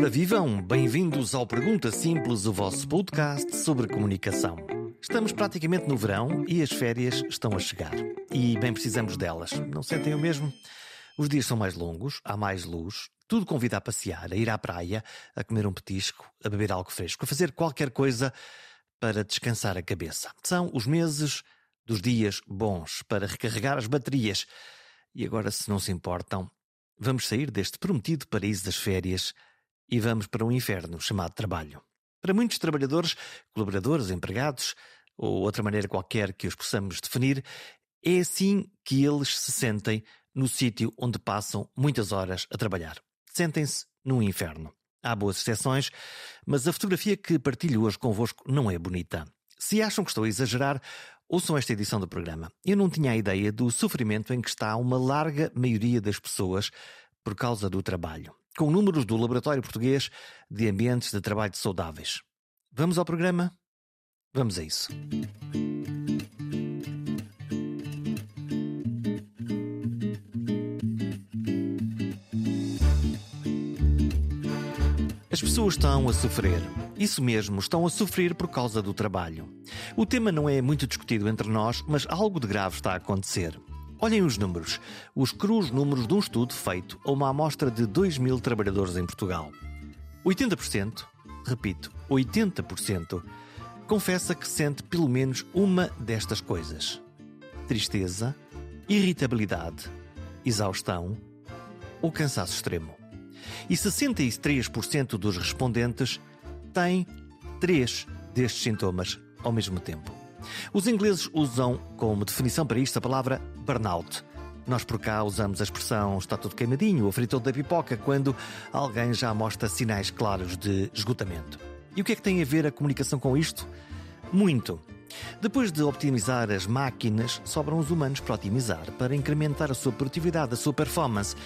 Ora vivam, bem-vindos ao Pergunta Simples, o vosso podcast sobre comunicação. Estamos praticamente no verão e as férias estão a chegar. E bem precisamos delas, não sentem o mesmo? Os dias são mais longos, há mais luz, tudo convida a passear, a ir à praia, a comer um petisco, a beber algo fresco, a fazer qualquer coisa para descansar a cabeça. São os meses dos dias bons para recarregar as baterias. E agora, se não se importam, vamos sair deste prometido paraíso das férias e vamos para um inferno chamado trabalho. Para muitos trabalhadores, colaboradores, empregados, ou outra maneira qualquer que os possamos definir, é assim que eles se sentem no sítio onde passam muitas horas a trabalhar. Sentem-se num inferno. Há boas exceções, mas a fotografia que partilho hoje convosco não é bonita. Se acham que estou a exagerar, ouçam esta edição do programa. Eu não tinha a ideia do sofrimento em que está uma larga maioria das pessoas por causa do trabalho, com números do Laboratório Português de Ambientes de Trabalho Saudáveis. Vamos ao programa? Vamos a isso. As pessoas estão a sofrer. Isso mesmo, estão a sofrer por causa do trabalho. O tema não é muito discutido entre nós, mas algo de grave está a acontecer. Olhem os números, os crus números de um estudo feito a uma amostra de 2.000 trabalhadores em Portugal. 80%, repito, 80%, confessa que sente pelo menos uma destas coisas: tristeza, irritabilidade, exaustão ou cansaço extremo. E 63% dos respondentes têm 3 destes sintomas ao mesmo tempo. Os ingleses usam como definição para isto a palavra burnout. Nós por cá usamos a expressão está tudo queimadinho ou fritou da pipoca quando alguém já mostra sinais claros de esgotamento. E o que é que tem a ver a comunicação com isto? Muito. Depois de optimizar as máquinas, sobram os humanos para otimizar, para incrementar a sua produtividade, a sua performance.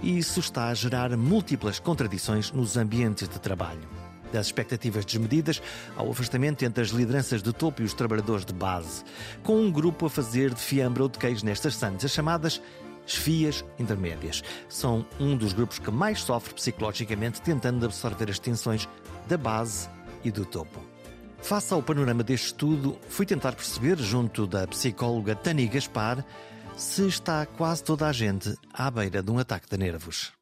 E isso está a gerar múltiplas contradições nos ambientes de trabalho. Das expectativas desmedidas ao afastamento entre as lideranças de topo e os trabalhadores de base, com um grupo a fazer de fiambre ou de queijo nestas sandes, as chamadas esfias intermédias. São um dos grupos que mais sofre psicologicamente tentando absorver as tensões da base e do topo. Face ao panorama deste estudo, fui tentar perceber, junto da psicóloga Tania Gaspar, se está quase toda a gente à beira de um ataque de nervos.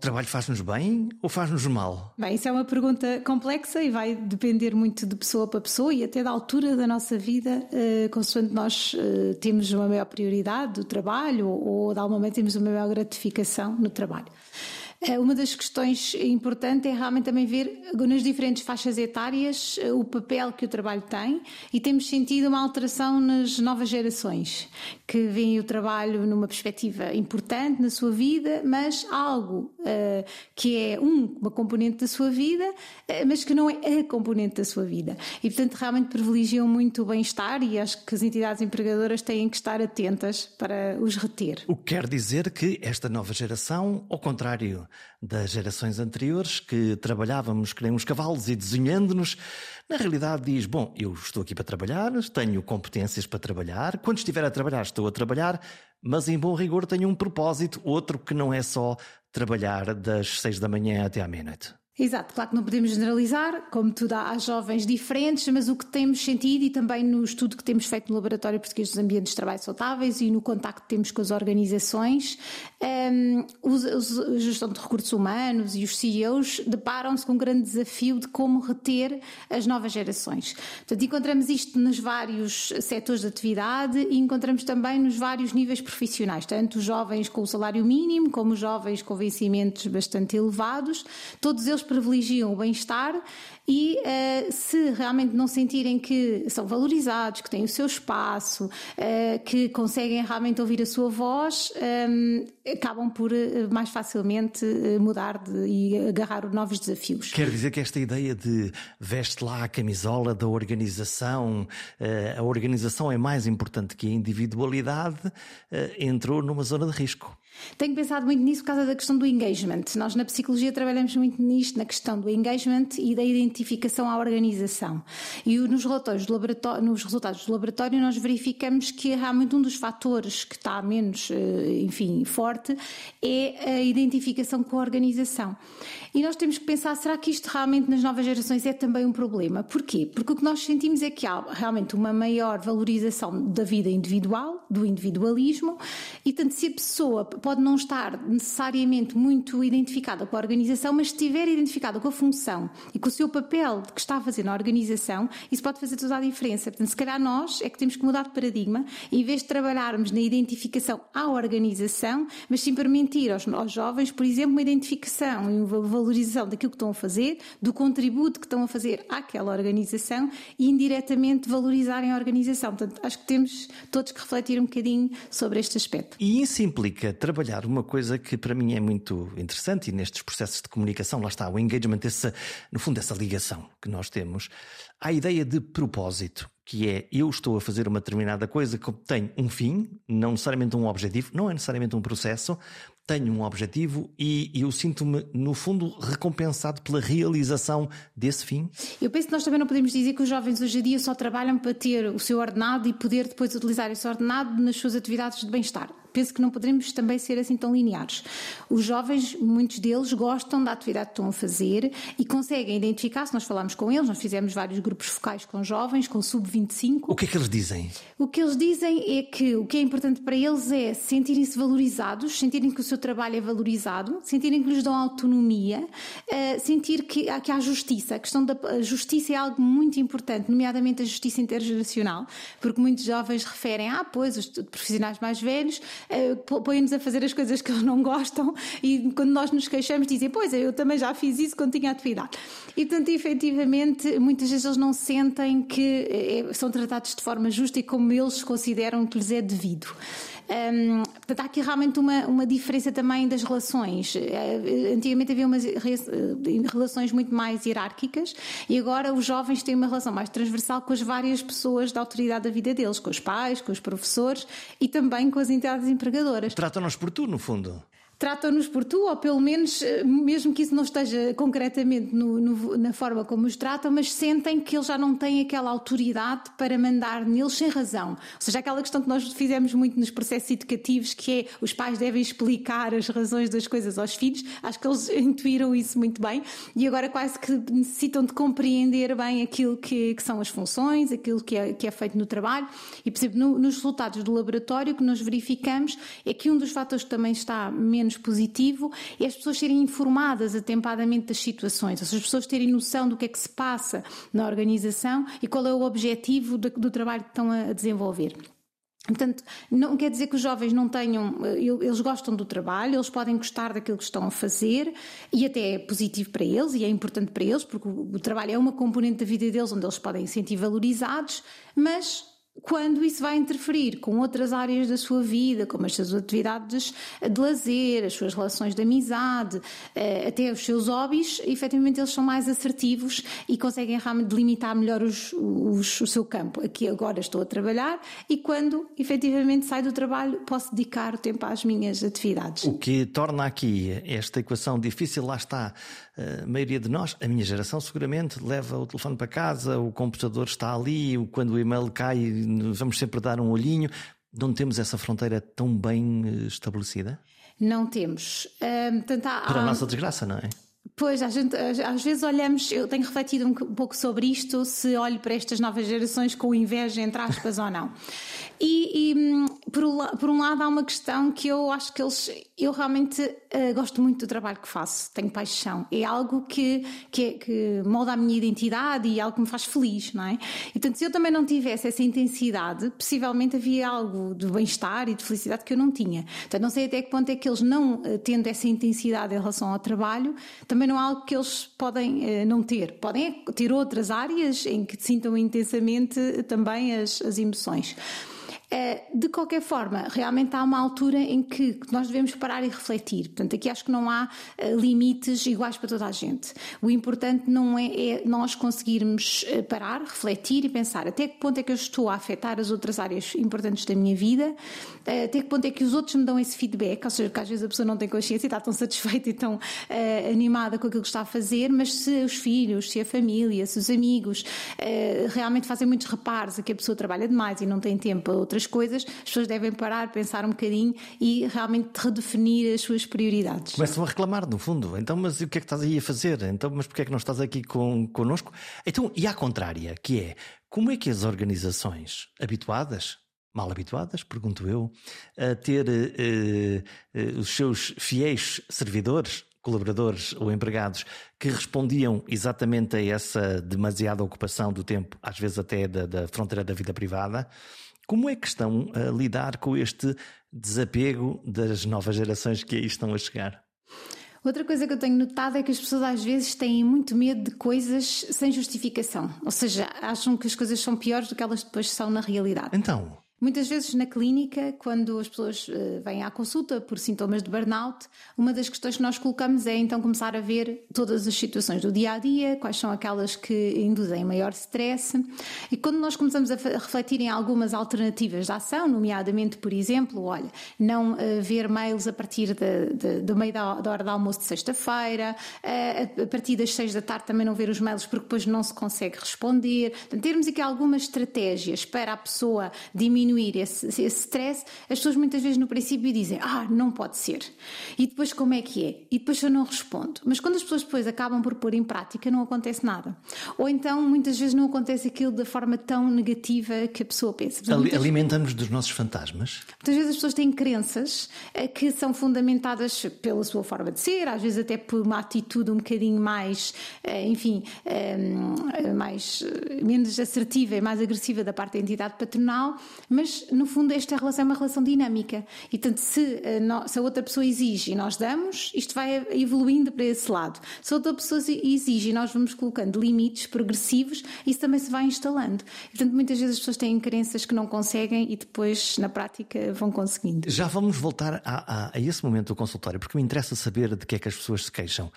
Trabalho faz-nos bem ou faz-nos mal? Bem, isso é uma pergunta complexa e vai depender muito de pessoa para pessoa e até da altura da nossa vida, consoante nós temos uma maior prioridade do trabalho ou de alguma maneira temos uma maior gratificação no trabalho. Uma das questões importantes é realmente também ver nas diferentes faixas etárias o papel que o trabalho tem e temos sentido uma alteração nas novas gerações que veem o trabalho numa perspectiva importante na sua vida, mas algo que é uma componente da sua vida, mas que não é a componente da sua vida. E portanto realmente privilegiam muito o bem-estar e acho que as entidades empregadoras têm que estar atentas para os reter. O que quer dizer que esta nova geração, ao contrário das gerações anteriores que trabalhávamos que nem uns cavalos e desenhando-nos, na realidade diz, bom, eu estou aqui para trabalhar, tenho competências para trabalhar, quando estiver a trabalhar estou a trabalhar, mas em bom rigor tenho um propósito, outro que não é só trabalhar das 6 da manhã até à meia-noite. Exato, claro que não podemos generalizar, como tudo há jovens diferentes, mas o que temos sentido e também no estudo que temos feito no Laboratório Português dos Ambientes de Trabalho Saudáveis e no contacto que temos com as organizações, a gestão de recursos humanos e os CEOs deparam-se com um grande desafio de como reter as novas gerações. Portanto, encontramos isto nos vários setores de atividade e encontramos também nos vários níveis profissionais, tanto os jovens com o salário mínimo como os jovens com vencimentos bastante elevados, todos eles privilegiam o bem-estar e se realmente não sentirem que são valorizados, que têm o seu espaço, que conseguem realmente ouvir a sua voz, acabam por mais facilmente mudar e agarrar novos desafios. Quer dizer que esta ideia de veste lá a camisola da organização, a organização é mais importante que a individualidade, entrou numa zona de risco. Tenho pensado muito nisso por causa da questão do engagement. Nós na psicologia trabalhamos muito nisto, na questão do engagement e da identificação à organização. E nos relatórios do laboratório, nos resultados do laboratório, nós verificamos que realmente um dos fatores que está menos, enfim, forte é a identificação com a organização. E nós temos que pensar, será que isto realmente nas novas gerações é também um problema? Porquê? Porque o que nós sentimos é que há realmente uma maior valorização da vida individual, do individualismo, e tanto se a pessoa pode não estar necessariamente muito identificada com a organização, mas se estiver identificada com a função e com o seu papel que está a fazer na organização, isso pode fazer toda a diferença. Portanto, se calhar nós é que temos que mudar de paradigma, em vez de trabalharmos na identificação à organização, mas sim permitir aos jovens, por exemplo, uma identificação e uma valorização daquilo que estão a fazer, do contributo que estão a fazer àquela organização e indiretamente valorizarem a organização. Portanto, acho que temos todos que refletir um bocadinho sobre este aspecto. E isso implica trabalhar uma coisa que para mim é muito interessante e nestes processos de comunicação, lá está o engagement, no fundo essa ligação que nós temos, à ideia de propósito, que é eu estou a fazer uma determinada coisa que tem um fim, não necessariamente um objetivo, não é necessariamente um processo, tenho um objetivo e eu sinto-me, no fundo, recompensado pela realização desse fim. Eu penso que nós também não podemos dizer que os jovens hoje em dia só trabalham para ter o seu ordenado e poder depois utilizar esse ordenado nas suas atividades de bem-estar. Penso que não poderemos também ser assim tão lineares. Os jovens, muitos deles, gostam da atividade que estão a fazer e conseguem identificar-se. Nós falámos com eles, nós fizemos vários grupos focais com jovens, com sub-25. O que é que eles dizem? O que eles dizem é que o que é importante para eles é sentirem-se valorizados, sentirem que o seu trabalho é valorizado, sentirem que lhes dão autonomia, sentir que há justiça. A questão da justiça é algo muito importante, nomeadamente a justiça intergeracional, porque muitos jovens referem, pois, os profissionais mais velhos põem-nos a fazer as coisas que eles não gostam e quando nós nos queixamos dizem, pois, eu também já fiz isso quando tinha atividade. E, portanto, efetivamente, muitas vezes eles não sentem que são tratados de forma justa e como eles consideram que lhes é devido. Portanto, há aqui realmente uma diferença também das relações. Antigamente havia umas relações muito mais hierárquicas e agora os jovens têm uma relação mais transversal com as várias pessoas da autoridade da vida deles, com os pais, com os professores e também com as entidades empregadoras. Tratam-nos por tu, no fundo. Tratam-nos por tu, ou pelo menos, mesmo que isso não esteja concretamente na forma como os tratam, mas sentem que eles já não têm aquela autoridade para mandar neles sem razão. Ou seja, aquela questão que nós fizemos muito nos processos educativos, que é os pais devem explicar as razões das coisas aos filhos, acho que eles intuíram isso muito bem e agora quase que necessitam de compreender bem aquilo que são as funções, aquilo que é feito no trabalho e, por exemplo, nos resultados do laboratório que nós verificamos é que um dos fatores que também está menos positivo é as pessoas serem informadas atempadamente das situações, ou seja, as pessoas terem noção do que é que se passa na organização e qual é o objetivo do trabalho que estão a desenvolver. Portanto, não quer dizer que os jovens não tenham, eles gostam do trabalho, eles podem gostar daquilo que estão a fazer e até é positivo para eles e é importante para eles porque o trabalho é uma componente da vida deles onde eles podem se sentir valorizados, mas quando isso vai interferir com outras áreas da sua vida, como as suas atividades de lazer, as suas relações de amizade, até os seus hobbies, efetivamente eles são mais assertivos e conseguem realmente delimitar melhor o seu campo. Aqui agora estou a trabalhar e quando efetivamente saio do trabalho posso dedicar o tempo às minhas atividades. O que torna aqui esta equação difícil, lá está, a maioria de nós, a minha geração seguramente, leva o telefone para casa, o computador está ali, quando o e-mail cai vamos sempre dar um olhinho. Não temos essa fronteira tão bem estabelecida? Não temos. Para a nossa desgraça, não é? Pois, às vezes olhamos, eu tenho refletido um pouco sobre isto, se olho para estas novas gerações com inveja, entre aspas, ou não. Por um lado há uma questão que eu acho que eu realmente gosto muito do trabalho que faço, tenho paixão, é algo que molda a minha identidade e algo que me faz feliz, não é? E, portanto, se eu também não tivesse essa intensidade, possivelmente havia algo de bem-estar e de felicidade que eu não tinha. Portanto, não sei até que ponto é que eles não tendo essa intensidade em relação ao trabalho, também não é algo que eles podem não ter. Podem ter outras áreas em que sintam intensamente também as emoções. De qualquer forma, realmente há uma altura em que nós devemos parar e refletir. Portanto, aqui acho que não há limites iguais para toda a gente. O importante não é nós conseguirmos parar, refletir e pensar até que ponto é que eu estou a afetar as outras áreas importantes da minha vida, até que ponto é que os outros me dão esse feedback, ou seja, que às vezes a pessoa não tem consciência e está tão satisfeita e tão animada com aquilo que está a fazer, mas se os filhos, se a família, se os amigos realmente fazem muitos reparos a que a pessoa trabalha demais e não tem tempo a outras coisas, as pessoas devem parar, pensar um bocadinho e realmente redefinir as suas prioridades. Começam a reclamar, no fundo. Então, mas o que é que estás aí a fazer? Então, mas porquê é que não estás aqui connosco? Então, e à contrária, que é, como é que as organizações habituadas, mal habituadas, pergunto eu, a ter os seus fiéis servidores, colaboradores ou empregados que respondiam exatamente a essa demasiada ocupação do tempo, às vezes até da fronteira da vida privada, como é que estão a lidar com este desapego das novas gerações que aí estão a chegar? Outra coisa que eu tenho notado é que as pessoas às vezes têm muito medo de coisas sem justificação, ou seja, acham que as coisas são piores do que elas depois são na realidade. Então... muitas vezes na clínica, quando as pessoas vêm à consulta por sintomas de burnout, uma das questões que nós colocamos é então começar a ver todas as situações do dia-a-dia, quais são aquelas que induzem maior stress, e quando nós começamos a refletir em algumas alternativas de ação, nomeadamente, por exemplo, olha, não ver mails a partir do meio da hora de almoço de sexta-feira, a partir das 6 da tarde também não ver os mails porque depois não se consegue responder. Portanto, termos aqui algumas estratégias para a pessoa diminuir esse stress, as pessoas muitas vezes no princípio dizem, não pode ser, e depois como é que é? E depois eu não respondo. Mas quando as pessoas depois acabam por pôr em prática, não acontece nada. Ou então muitas vezes não acontece aquilo da forma tão negativa que a pessoa pensa. Portanto, alimentamos dos nossos fantasmas. Muitas vezes as pessoas têm crenças que são fundamentadas pela sua forma de ser, às vezes até por uma atitude um bocadinho mais, enfim, menos assertiva e mais agressiva da parte da entidade patronal. Mas, no fundo, esta relação é uma relação dinâmica e, portanto, se a outra pessoa exige e nós damos, isto vai evoluindo para esse lado. Se a outra pessoa exige e nós vamos colocando limites progressivos, isso também se vai instalando. E, portanto, muitas vezes as pessoas têm crenças que não conseguem e depois, na prática, vão conseguindo. Já vamos voltar a esse momento do consultório, porque me interessa saber de que é que as pessoas se queixam.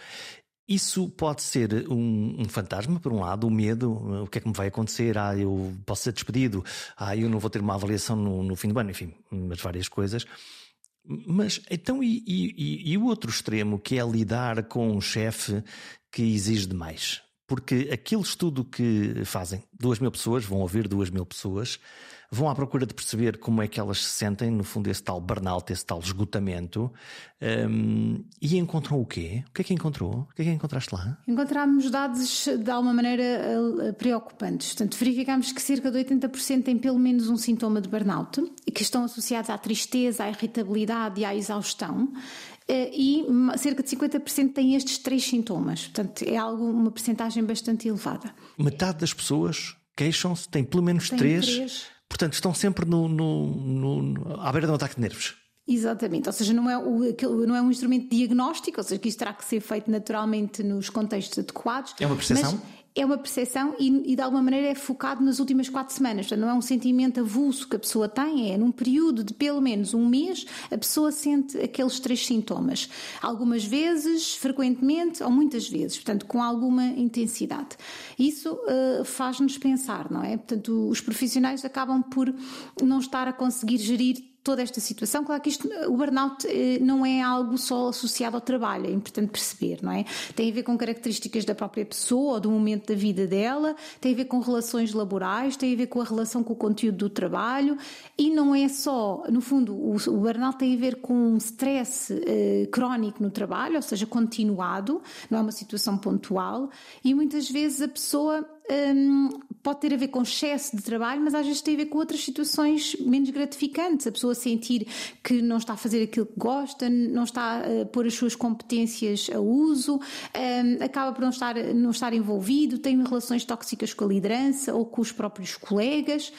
Isso pode ser um fantasma, por um lado, o medo, o que é que me vai acontecer, eu posso ser despedido, eu não vou ter uma avaliação no fim do ano, enfim, mas várias coisas. Mas então e o outro extremo, que é lidar com um chefe que exige demais? Porque aquele estudo que fazem, 2.000 pessoas, vão ouvir 2.000 pessoas, vão à procura de perceber como é que elas se sentem, no fundo, esse tal burnout, esse tal esgotamento, e encontram o quê? O que é que encontrou? O que é que encontraste lá? Encontramos dados de alguma maneira preocupantes. Portanto, verificámos que cerca de 80% têm pelo menos um sintoma de burnout, e que estão associados à tristeza, à irritabilidade e à exaustão. E cerca de 50% têm estes 3 sintomas. Portanto, é uma percentagem bastante elevada. Metade das pessoas queixam-se, têm pelo menos 3. Portanto, estão sempre à beira de um ataque de nervos. Exatamente, ou seja, não é um instrumento diagnóstico, ou seja, que isto terá que ser feito naturalmente nos contextos adequados. É uma percepção? É uma percepção e de alguma maneira é focado nas últimas 4 semanas. Portanto, não é um sentimento avulso que a pessoa tem, é num período de pelo menos um mês a pessoa sente aqueles 3 sintomas. Algumas vezes, frequentemente ou muitas vezes, portanto, com alguma intensidade. Isso faz-nos pensar, não é? Portanto, os profissionais acabam por não estar a conseguir gerir toda esta situação. Claro que o burnout não é algo só associado ao trabalho, é importante perceber, não é? Tem a ver com características da própria pessoa ou do momento da vida dela, tem a ver com relações laborais, tem a ver com a relação com o conteúdo do trabalho, e não é só, no fundo, o burnout tem a ver com um stress crónico no trabalho, ou seja, continuado, não é uma situação pontual, e muitas vezes a pessoa... pode ter a ver com excesso de trabalho, mas às vezes tem a ver com outras situações menos gratificantes. A pessoa sentir que não está a fazer aquilo que gosta, não está a pôr as suas competências a uso, acaba por não estar envolvido, tem relações tóxicas com a liderança ou com os próprios colegas,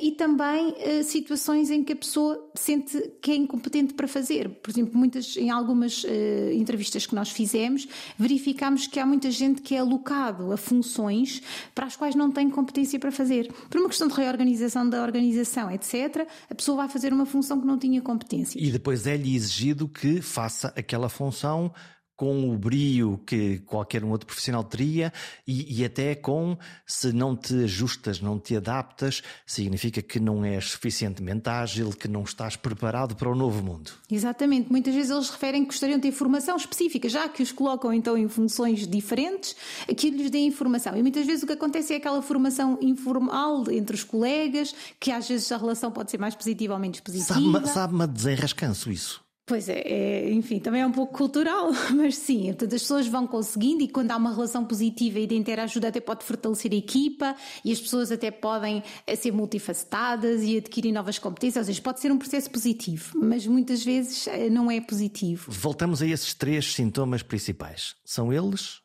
e também situações em que a pessoa sente que é incompetente para fazer. Por exemplo, em algumas entrevistas que nós fizemos, verificámos que há muita gente que é alocado a funções para as quais não tem competência para fazer. Por uma questão de reorganização da organização, etc., a pessoa vai fazer uma função que não tinha competência. E depois é-lhe exigido que faça aquela função com o brio que qualquer um outro profissional teria e até com, se não te ajustas, não te adaptas, significa que não és suficientemente ágil, que não estás preparado para o novo mundo. Exatamente. Muitas vezes eles referem que gostariam de ter formação específica, já que os colocam então em funções diferentes, que lhes dê informação. E muitas vezes o que acontece é aquela formação informal entre os colegas, que às vezes a relação pode ser mais positiva ou menos positiva. Sabe-me a desenrascanço isso. Pois é, enfim, também é um pouco cultural, mas sim, portanto, as pessoas vão conseguindo e quando há uma relação positiva e de interajuda até pode fortalecer a equipa e as pessoas até podem ser multifacetadas e adquirir novas competências, ou seja, pode ser um processo positivo, mas muitas vezes não é positivo. Voltamos a esses três sintomas principais, são eles?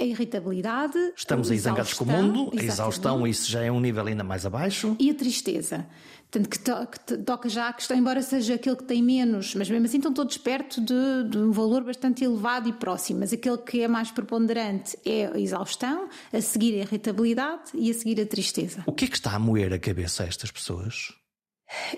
A irritabilidade, estamos a zangados com o mundo, a exaustão, isso já é um nível ainda mais abaixo. E a tristeza, portanto, que toca já a questão, embora seja aquele que tem menos, mas mesmo assim estão todos perto de um valor bastante elevado e próximo, mas aquele que é mais preponderante é a exaustão, a seguir a irritabilidade e a seguir a tristeza. O que é que está a moer a cabeça a estas pessoas?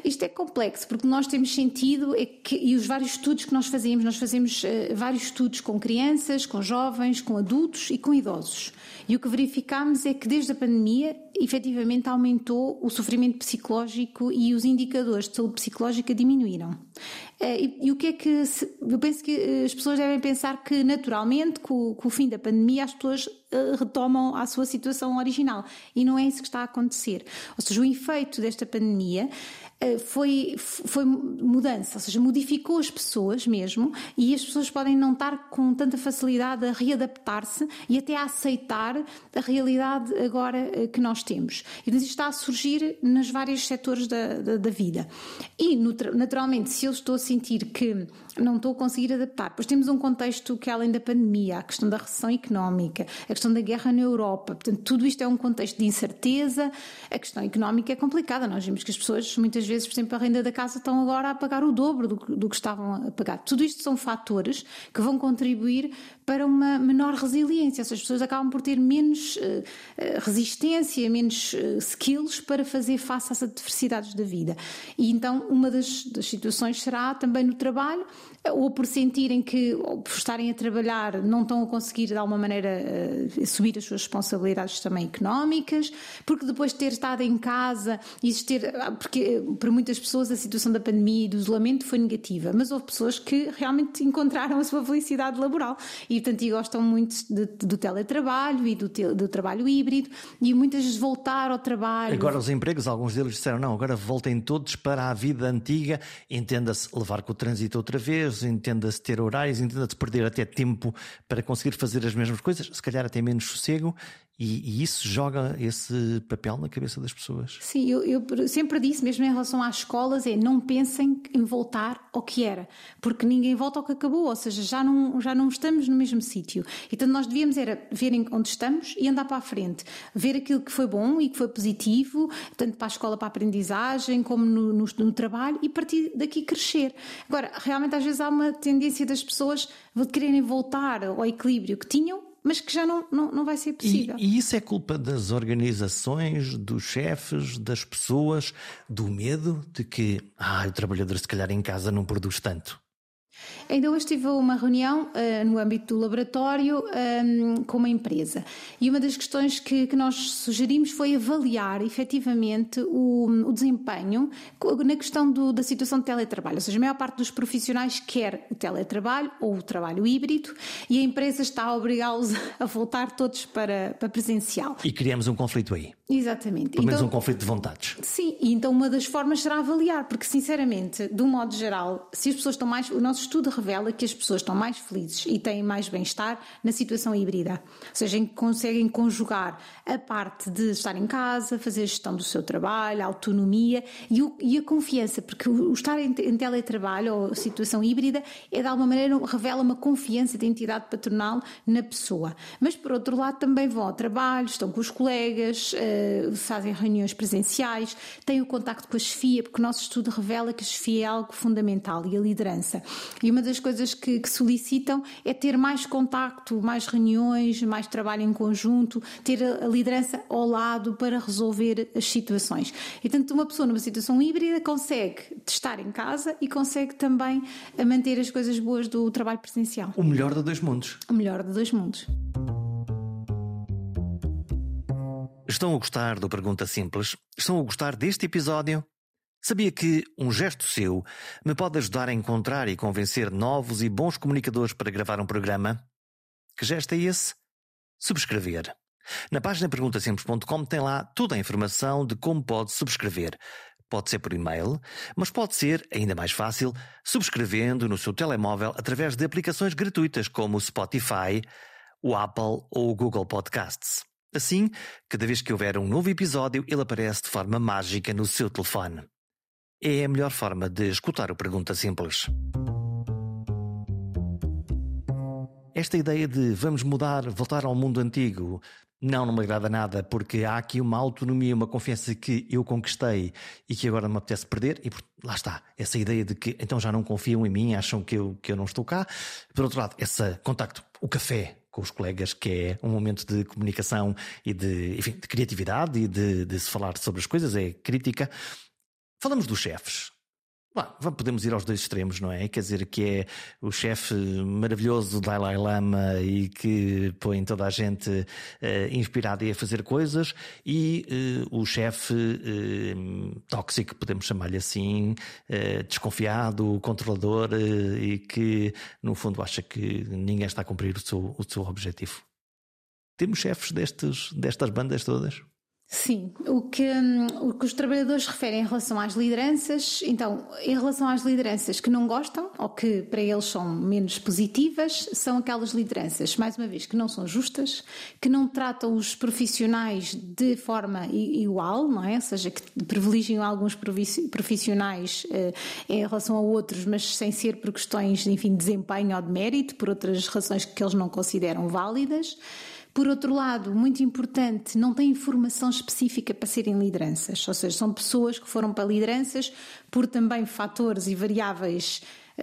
Isto é complexo, porque nós temos sentido e os vários estudos que nós fazemos vários estudos com crianças, com jovens, com adultos e com idosos. E o que verificámos é que desde a pandemia, efetivamente, aumentou o sofrimento psicológico e os indicadores de saúde psicológica diminuíram. E o que é que... Eu penso que as pessoas devem pensar que, naturalmente, com o fim da pandemia, as pessoas retomam à sua situação original. E não é isso que está a acontecer. Ou seja, o efeito desta pandemia foi mudança, ou seja, modificou as pessoas mesmo e as pessoas podem não estar com tanta facilidade a readaptar-se e até a aceitar a realidade agora que nós temos. E isto está a surgir nos vários setores da vida. E, naturalmente, se eu estou a sentir que não estou a conseguir adaptar, pois temos um contexto que além da pandemia, a questão da recessão económica, a questão da guerra na Europa, portanto, tudo isto é um contexto de incerteza, a questão económica é complicada, nós vemos que as pessoas muitas vezes, por exemplo, a renda da casa estão agora a pagar o dobro do que estavam a pagar. Tudo isto são fatores que vão contribuir para uma menor resiliência. As pessoas acabam por ter menos resistência, menos skills para fazer face às adversidades da vida. E então uma das situações será também no trabalho, ou por sentirem que, ou por estarem a trabalhar, não estão a conseguir de alguma maneira subir as suas responsabilidades também económicas, porque depois de ter estado em casa, para muitas pessoas a situação da pandemia e do isolamento foi negativa, mas houve pessoas que realmente encontraram a sua felicidade laboral e, portanto, gostam muito do teletrabalho e do trabalho híbrido e muitas vezes voltar ao trabalho. Agora os empregos, alguns deles disseram, não, agora voltem todos para a vida antiga, entenda-se levar com o trânsito outra vez, entenda-se ter horários, entenda-se perder até tempo para conseguir fazer as mesmas coisas, se calhar até menos sossego. E isso joga esse papel na cabeça das pessoas? Sim, eu sempre disse, mesmo em relação às escolas, não pensem em voltar ao que era, porque ninguém volta ao que acabou, ou seja, já não estamos no mesmo sítio. Então nós devíamos ver onde estamos e andar para a frente, ver aquilo que foi bom e que foi positivo, tanto para a escola, para a aprendizagem, como no trabalho, e partir daqui crescer. Agora, realmente às vezes há uma tendência das pessoas de quererem voltar ao equilíbrio que tinham, mas que já não vai ser possível. E isso é culpa das organizações, dos chefes, das pessoas, do medo de que o trabalhador se calhar em casa não produz tanto? Ainda hoje tive uma reunião no âmbito do laboratório com uma empresa e uma das questões que nós sugerimos foi avaliar efetivamente o desempenho na questão da situação de teletrabalho, ou seja, a maior parte dos profissionais quer o teletrabalho ou o trabalho híbrido e a empresa está a obrigá-los a voltar todos para presencial. E criamos um conflito aí. Exatamente. Pelo menos um conflito de vontades. Sim, e então uma das formas será avaliar, porque sinceramente, de um modo geral, se as pessoas estão mais... O nosso estudo revela que as pessoas estão mais felizes e têm mais bem-estar na situação híbrida. Ou seja, conseguem conjugar a parte de estar em casa, fazer a gestão do seu trabalho, a autonomia e a confiança, porque o estar em teletrabalho ou situação híbrida de alguma maneira revela uma confiança da entidade patronal na pessoa. Mas por outro lado também vão ao trabalho, estão com os colegas, fazem reuniões presenciais, têm o contacto com a chefia, porque o nosso estudo revela que a chefia é algo fundamental e a liderança. E uma das coisas que solicitam é ter mais contacto, mais reuniões, mais trabalho em conjunto, ter a liderança ao lado para resolver as situações. E, portanto, uma pessoa numa situação híbrida consegue estar em casa e consegue também manter as coisas boas do trabalho presencial. O melhor de dois mundos. O melhor de dois mundos. Estão a gostar do Pergunta Simples? Estão a gostar deste episódio? Sabia que um gesto seu me pode ajudar a encontrar e convencer novos e bons comunicadores para gravar um programa? Que gesto é esse? Subscrever. Na página perguntasimples.com tem lá toda a informação de como pode subscrever. Pode ser por e-mail, mas pode ser, ainda mais fácil, subscrevendo no seu telemóvel através de aplicações gratuitas como o Spotify, o Apple ou o Google Podcasts. Assim, cada vez que houver um novo episódio, ele aparece de forma mágica no seu telefone. É a melhor forma de escutar o Pergunta Simples. Esta ideia de vamos mudar, voltar ao mundo antigo, não me agrada nada, porque há aqui uma autonomia, uma confiança que eu conquistei e que agora me apetece perder, e lá está, essa ideia de que então já não confiam em mim, acham que eu não estou cá. Por outro lado, esse contacto, o café com os colegas, que é um momento de comunicação e de, enfim, de criatividade e de se falar sobre as coisas, é crítica. Falamos dos chefes. Podemos ir aos dois extremos, não é? Quer dizer, que é o chefe maravilhoso do Dalai Lama e que põe toda a gente inspirada e a fazer coisas, e o chefe tóxico, podemos chamar-lhe assim, desconfiado, controlador, e que no fundo acha que ninguém está a cumprir o seu objetivo. Temos chefes destas bandas todas? Sim, o que os trabalhadores referem em relação às lideranças, então, em relação às lideranças que não gostam ou que para eles são menos positivas, são aquelas lideranças, mais uma vez, que não são justas, que não tratam os profissionais de forma igual, não é? Ou seja, que privilegiam alguns profissionais em relação a outros, mas sem ser por questões, enfim, de desempenho ou de mérito, por outras razões que eles não consideram válidas. Por outro lado, muito importante, não têm formação específica para serem lideranças, ou seja, são pessoas que foram para lideranças por também fatores e variáveis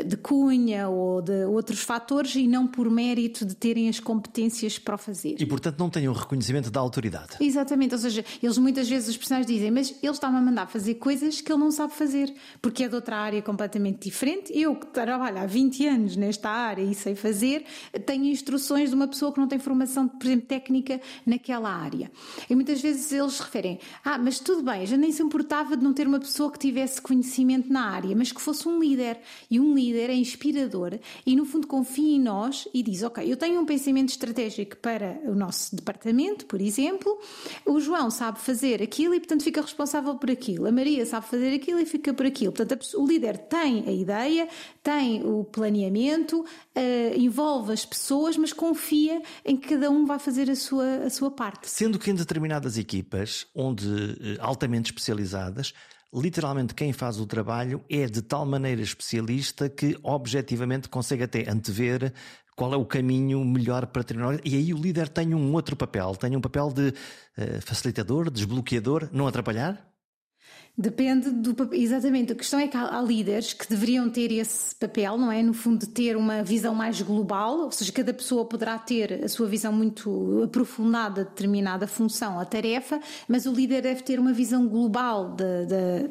de cunha ou de outros fatores e não por mérito de terem as competências para o fazer. E, portanto, não têm o reconhecimento da autoridade. Exatamente, ou seja, eles muitas vezes, os profissionais dizem, mas ele está-me a mandar fazer coisas que ele não sabe fazer, porque é de outra área completamente diferente. Eu, que trabalho há 20 anos nesta área e sei fazer, tenho instruções de uma pessoa que não tem formação, por exemplo, técnica naquela área. E muitas vezes eles referem, mas tudo bem, já nem se importava de não ter uma pessoa que tivesse conhecimento na área, mas que fosse um líder. E um líder é inspirador e no fundo confia em nós e diz, ok, eu tenho um pensamento estratégico para o nosso departamento, por exemplo, o João sabe fazer aquilo e portanto fica responsável por aquilo, a Maria sabe fazer aquilo e fica por aquilo. Portanto, o líder tem a ideia, tem o planeamento, envolve as pessoas, mas confia em que cada um vai fazer a sua parte. Sendo que em determinadas equipas, onde altamente especializadas, literalmente quem faz o trabalho é de tal maneira especialista que objetivamente consegue até antever qual é o caminho melhor para treinar. E aí o líder tem um outro papel, tem um papel de facilitador, desbloqueador, não atrapalhar? Depende do papel, exatamente. A questão é que há líderes que deveriam ter esse papel, não é? No fundo, de ter uma visão mais global, ou seja, cada pessoa poderá ter a sua visão muito aprofundada de determinada função ou tarefa, mas o líder deve ter uma visão global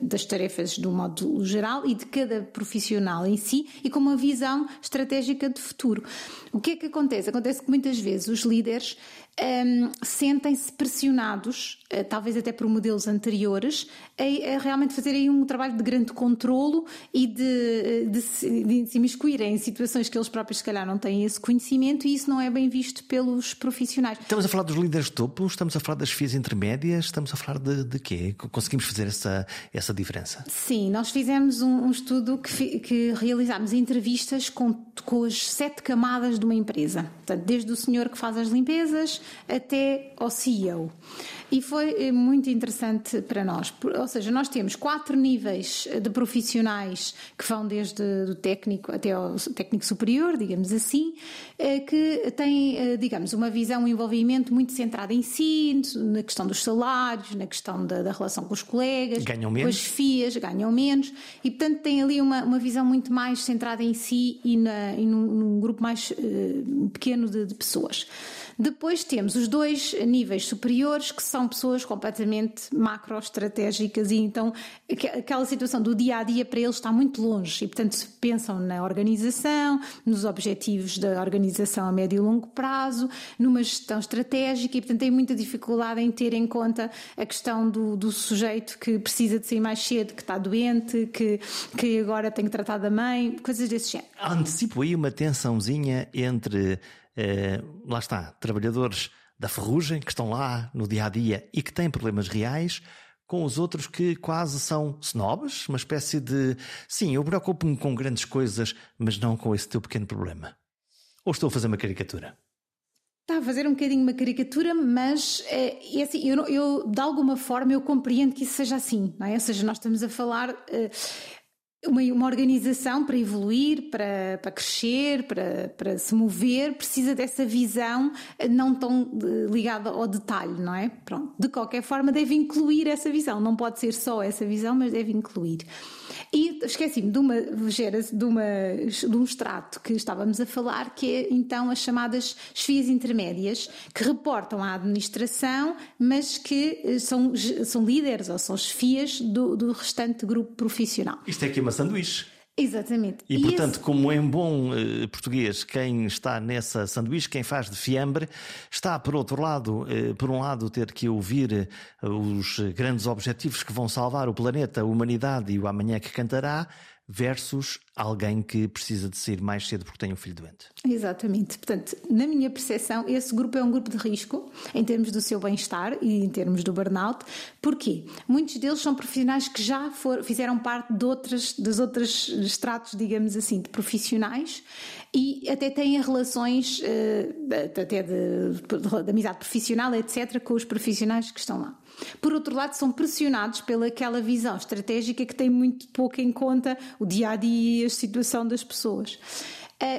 das tarefas de um modo geral e de cada profissional em si, e com uma visão estratégica de futuro. O que é que acontece? Acontece que muitas vezes os líderes sentem-se pressionados, talvez até por modelos anteriores, a realmente fazer aí um trabalho de grande controlo e de se imiscuírem em situações que eles próprios se calhar não têm esse conhecimento, e isso não é bem visto pelos profissionais. Estamos a falar dos líderes de topo? Estamos a falar das fias intermédias? Estamos a falar de quê? Conseguimos fazer essa diferença? Sim, nós fizemos um estudo que realizámos entrevistas com as 7 camadas de uma empresa. Portanto, desde o senhor que faz as limpezas até ao CEO. E foi muito interessante para nós, ou seja, nós nós temos 4 níveis de profissionais que vão desde o técnico até ao técnico superior, digamos assim, que têm, digamos, uma visão, um envolvimento muito centrado em si, na questão dos salários, na questão da relação com os colegas, ganham menos, com as FIAs, ganham menos, e portanto têm ali uma visão muito mais centrada em si e num grupo mais pequeno de pessoas. Depois temos os 2 níveis superiores, que são pessoas completamente macroestratégicas, e então aquela situação do dia-a-dia para eles está muito longe e, portanto, pensam na organização, nos objetivos da organização a médio e longo prazo, numa gestão estratégica e, portanto, têm muita dificuldade em ter em conta a questão do sujeito que precisa de sair mais cedo, que está doente, que agora tem que tratar da mãe, coisas desse género. Antecipo aí uma tensãozinha entre... lá está, trabalhadores da ferrugem que estão lá no dia-a-dia e que têm problemas reais, com os outros que quase são snobs, uma espécie de, sim, eu preocupo-me com grandes coisas, mas não com esse teu pequeno problema. Ou estou a fazer uma caricatura? Está a fazer um bocadinho uma caricatura, mas é assim, eu de alguma forma eu compreendo que isso seja assim, não é? Ou seja, nós estamos a falar... Uma organização para evoluir, para crescer, para se mover, precisa dessa visão não tão ligada ao detalhe, não é? Pronto. De qualquer forma, deve incluir essa visão. Não pode ser só essa visão, mas deve incluir. E esqueci-me de um estrato que estávamos a falar, que é então as chamadas chefias intermédias, que reportam à administração, mas que são líderes ou são chefias do restante grupo profissional. Isto é aqui uma sanduíche. Exatamente. E portanto, como em bom português, quem está nessa sanduíche, quem faz de fiambre, está por um lado ter que ouvir os grandes objetivos que vão salvar o planeta, a humanidade e o amanhã que cantará, versus alguém que precisa de sair mais cedo porque tem um filho doente. Exatamente. Portanto, na minha percepção, esse grupo é um grupo de risco em termos do seu bem-estar e em termos do burnout. Porquê? Muitos deles são profissionais que já fizeram parte das outras estratos, digamos assim, de profissionais, e até têm relações até de amizade profissional, etc., com os profissionais que estão lá. Por outro lado, são pressionados pelaquela visão estratégica que tem muito pouco em conta o dia-a-dia e a situação das pessoas.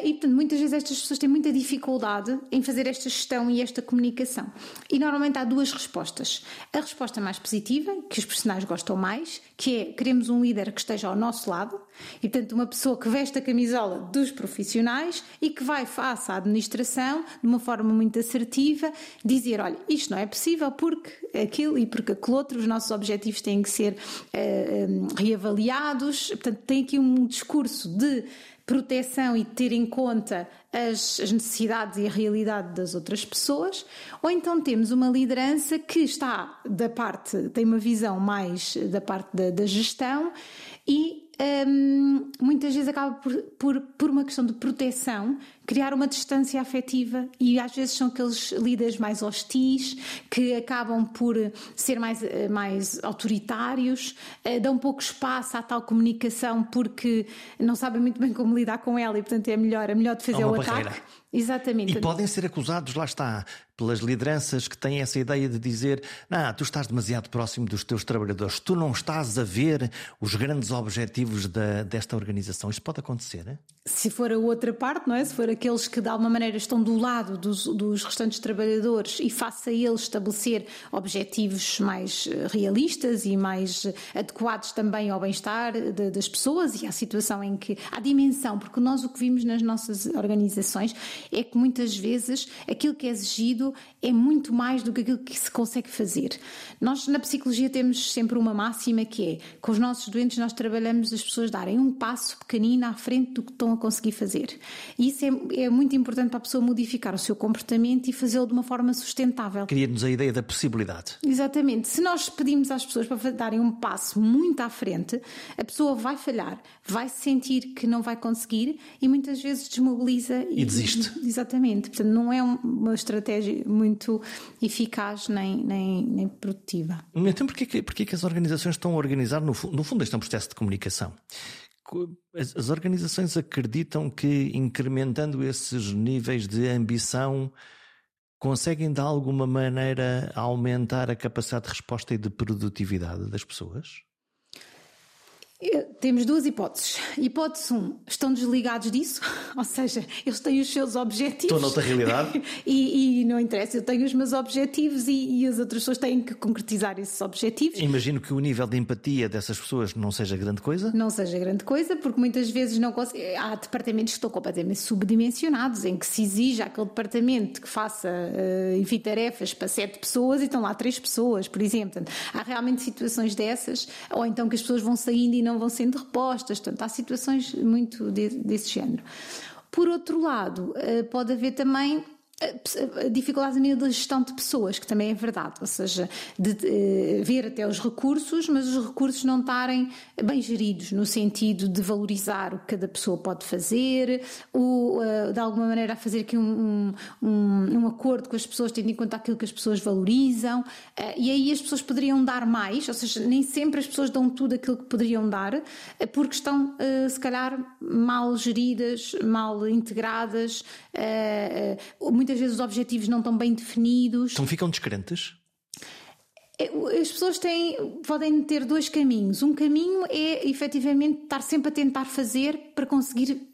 E, portanto, muitas vezes estas pessoas têm muita dificuldade em fazer esta gestão e esta comunicação. E, normalmente, há 2 respostas. A resposta mais positiva, que os profissionais gostam mais, que é, queremos um líder que esteja ao nosso lado, e, portanto, uma pessoa que veste a camisola dos profissionais e que vai face à administração, de uma forma muito assertiva, dizer, olha, isto não é possível porque aquilo e porque aquele outro, os nossos objetivos têm que ser reavaliados. Portanto, tem aqui um discurso de proteção e ter em conta as necessidades e a realidade das outras pessoas. Ou então temos uma liderança que está tem uma visão mais da parte da gestão e muitas vezes acaba por uma questão de proteção, criar uma distância afetiva, e às vezes são aqueles líderes mais hostis que acabam por ser mais autoritários, dão pouco espaço à tal comunicação porque não sabem muito bem como lidar com ela e portanto é melhor de fazer o barreira. Ataque. Exatamente. E podem ser acusados, lá está, pelas lideranças que têm essa ideia de dizer, não, tu estás demasiado próximo dos teus trabalhadores, tu não estás a ver os grandes objetivos desta organização. Isto pode acontecer, é? Se for a outra parte, não é? Se for aqueles que de alguma maneira estão do lado dos restantes trabalhadores e face a eles estabelecer objetivos mais realistas e mais adequados também ao bem-estar das pessoas e à situação em que... à dimensão, porque nós o que vimos nas nossas organizações é que muitas vezes aquilo que é exigido é muito mais do que aquilo que se consegue fazer. Nós na psicologia temos sempre uma máxima que é, com os nossos doentes nós trabalhamos as pessoas darem um passo pequenino à frente do que estão a conseguir fazer. E isso é muito importante para a pessoa modificar o seu comportamento e fazê-lo de uma forma sustentável. Cria-nos a ideia da possibilidade. Exatamente. Se nós pedimos às pessoas para darem um passo muito à frente, a pessoa vai falhar, vai sentir que não vai conseguir e muitas vezes desmobiliza e desiste. Exatamente, portanto não é uma estratégia muito eficaz nem produtiva. Então porquê que as organizações estão a organizar, no fundo este é um processo de comunicação, as organizações acreditam que incrementando esses níveis de ambição conseguem de alguma maneira aumentar a capacidade de resposta e de produtividade das pessoas? Temos duas hipóteses. Hipótese 1, estão desligados disso, ou seja, eles têm os seus objetivos. Estão noutra realidade. E não interessa, eu tenho os meus objetivos e as outras pessoas têm que concretizar esses objetivos. Imagino que o nível de empatia dessas pessoas não seja grande coisa? Não seja grande coisa, porque muitas vezes não conseguem. Há departamentos que estão completamente subdimensionados, em que se exige àquele departamento que faça, enfim, tarefas para 7 pessoas e estão lá 3 pessoas, por exemplo. Portanto, há realmente situações dessas, ou então que as pessoas vão saindo e não vão sendo repostas, portanto, há situações muito desse género. Por outro lado, pode haver também dificuldades a nível da gestão de pessoas, que também é verdade, ou seja, de ver até os recursos, mas os recursos não estarem bem geridos, no sentido de valorizar o que cada pessoa pode fazer, ou de alguma maneira fazer aqui um acordo com as pessoas, tendo em conta aquilo que as pessoas valorizam, e aí as pessoas poderiam dar mais, ou seja, nem sempre as pessoas dão tudo aquilo que poderiam dar, porque estão, se calhar, mal geridas, mal integradas, muitas vezes os objetivos não estão bem definidos. Então ficam descrentes? As pessoas podem ter dois caminhos. Um caminho é efetivamente estar sempre a tentar fazer para conseguir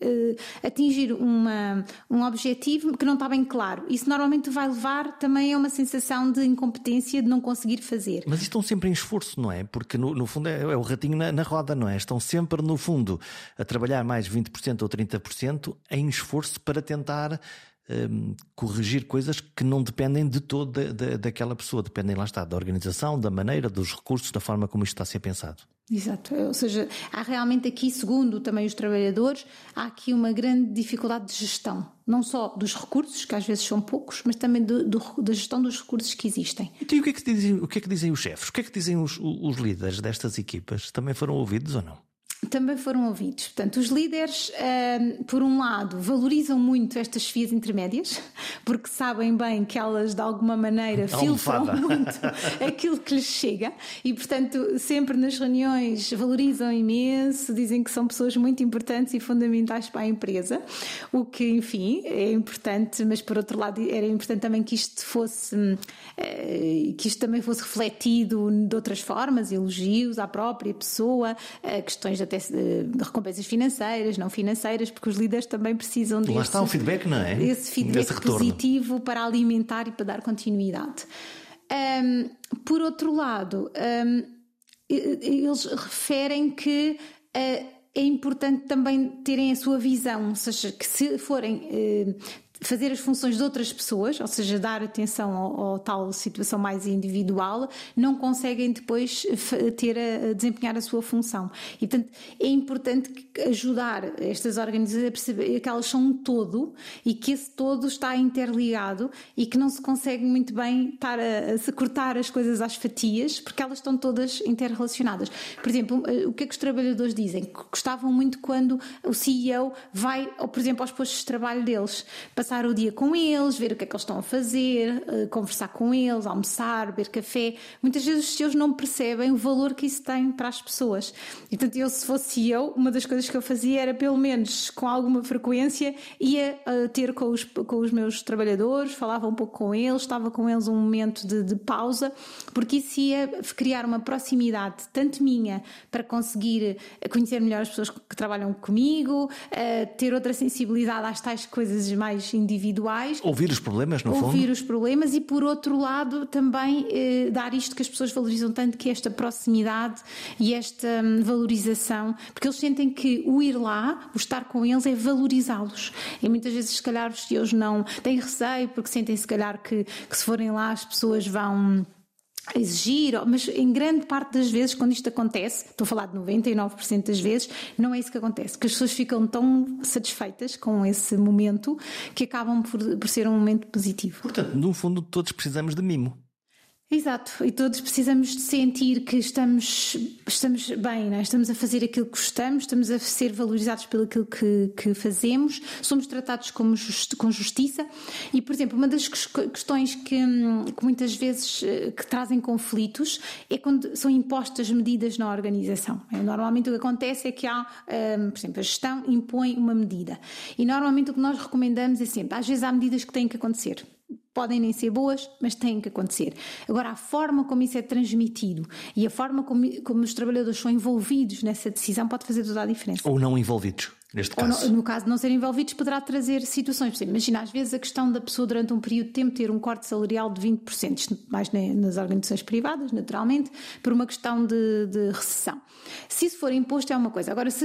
atingir um objetivo que não está bem claro. Isso normalmente vai levar também a uma sensação de incompetência, de não conseguir fazer. Mas estão sempre em esforço, não é? Porque no fundo é o ratinho na roda, não é? Estão sempre no fundo a trabalhar mais 20% ou 30% em esforço para tentar corrigir coisas que não dependem de todo daquela pessoa, dependem, lá está, da organização, da maneira, dos recursos, da forma como isto está a ser pensado. Exato, ou seja, há realmente aqui, segundo também os trabalhadores, há aqui uma grande dificuldade de gestão, não só dos recursos, que às vezes são poucos, mas também da gestão dos recursos que existem. Então, e o que é que dizem os chefes? O que é que dizem os líderes destas equipas? Também foram ouvidos ou não? Também foram ouvidos. Portanto, os líderes, por um lado, valorizam muito estas vias intermédias, porque sabem bem que elas, de alguma maneira, filtram muito aquilo que lhes chega e, portanto, sempre nas reuniões valorizam imenso, dizem que são pessoas muito importantes e fundamentais para a empresa, o que, enfim, é importante, mas, por outro lado, era importante também que isto também fosse refletido de outras formas, elogios à própria pessoa, questões de até de recompensas financeiras, não financeiras, porque os líderes também precisam desse. Lá está o feedback, não é? Esse feedback positivo para alimentar e para dar continuidade. Por outro lado, eles referem que é importante também terem a sua visão, ou seja, que se forem fazer as funções de outras pessoas, ou seja, dar atenção a tal situação mais individual, não conseguem depois desempenhar a sua função. E, portanto, é importante ajudar estas organizações a perceber que elas são um todo e que esse todo está interligado e que não se consegue muito bem estar a se cortar as coisas às fatias, porque elas estão todas interrelacionadas. Por exemplo, o que é que os trabalhadores dizem? Que gostavam muito quando o CEO vai, ou, por exemplo, aos postos de trabalho deles, passar o dia com eles, ver o que é que eles estão a fazer, conversar com eles, almoçar, beber café. Muitas vezes os CEOs não percebem o valor que isso tem para as pessoas. E, portanto, se fosse eu, uma das coisas que eu fazia era, pelo menos com alguma frequência, ia ter com os meus trabalhadores, falava um pouco com eles, estava com eles um momento de pausa, porque isso ia criar uma proximidade, tanto minha, para conseguir conhecer melhor as pessoas que trabalham comigo, ter outra sensibilidade às tais coisas mais individuais. Ouvir os problemas, no fundo. Ouvir os problemas e, por outro lado, também dar isto que as pessoas valorizam tanto, que é esta proximidade e esta valorização, porque eles sentem que o ir lá, o estar com eles, é valorizá-los. E muitas vezes, se calhar, os senhores não têm receio, porque sentem, se calhar, que se forem lá as pessoas vão exigir, mas em grande parte das vezes quando isto acontece, estou a falar de 99% das vezes, não é isso que acontece, que as pessoas ficam tão satisfeitas com esse momento que acabam por ser um momento positivo. Portanto, no fundo todos precisamos de mimo. Exato, e todos precisamos de sentir que estamos bem, não é? Estamos a fazer aquilo que gostamos, estamos a ser valorizados pelo aquilo que fazemos, somos tratados com justiça e, por exemplo, uma das questões que muitas vezes que trazem conflitos é quando são impostas medidas na organização. Normalmente o que acontece é que há, por exemplo, a gestão impõe uma medida e normalmente o que nós recomendamos é sempre, às vezes há medidas que têm que acontecer. podem nem ser boas, mas têm que acontecer. Agora, a forma como isso é transmitido e a forma como os trabalhadores são envolvidos nessa decisão pode fazer toda a diferença. Ou não envolvidos. Neste caso. Ou no caso de não serem envolvidos, poderá trazer situações. Por exemplo, imagina, às vezes, a questão da pessoa durante um período de tempo ter um corte salarial de 20%, mais nas organizações privadas, naturalmente, por uma questão de recessão. Se isso for imposto, é uma coisa. Agora, se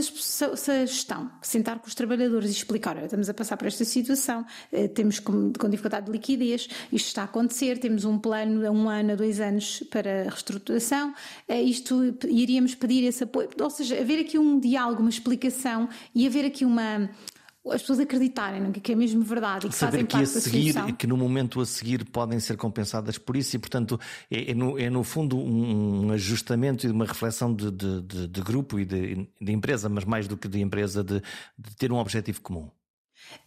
a gestão sentar com os trabalhadores e explicar: olha, estamos a passar por esta situação, temos com dificuldade de liquidez, isto está a acontecer, temos um plano a 1 ano, a 2 anos para reestruturação, isto iríamos pedir esse apoio. Ou seja, haver aqui um diálogo, uma explicação e haver aqui uma... as pessoas acreditarem que é mesmo verdade e que saber fazem parte da solução. E que no momento a seguir podem ser compensadas por isso e, portanto, no fundo um ajustamento e uma reflexão de grupo e de empresa, mas mais do que de empresa, de ter um objetivo comum.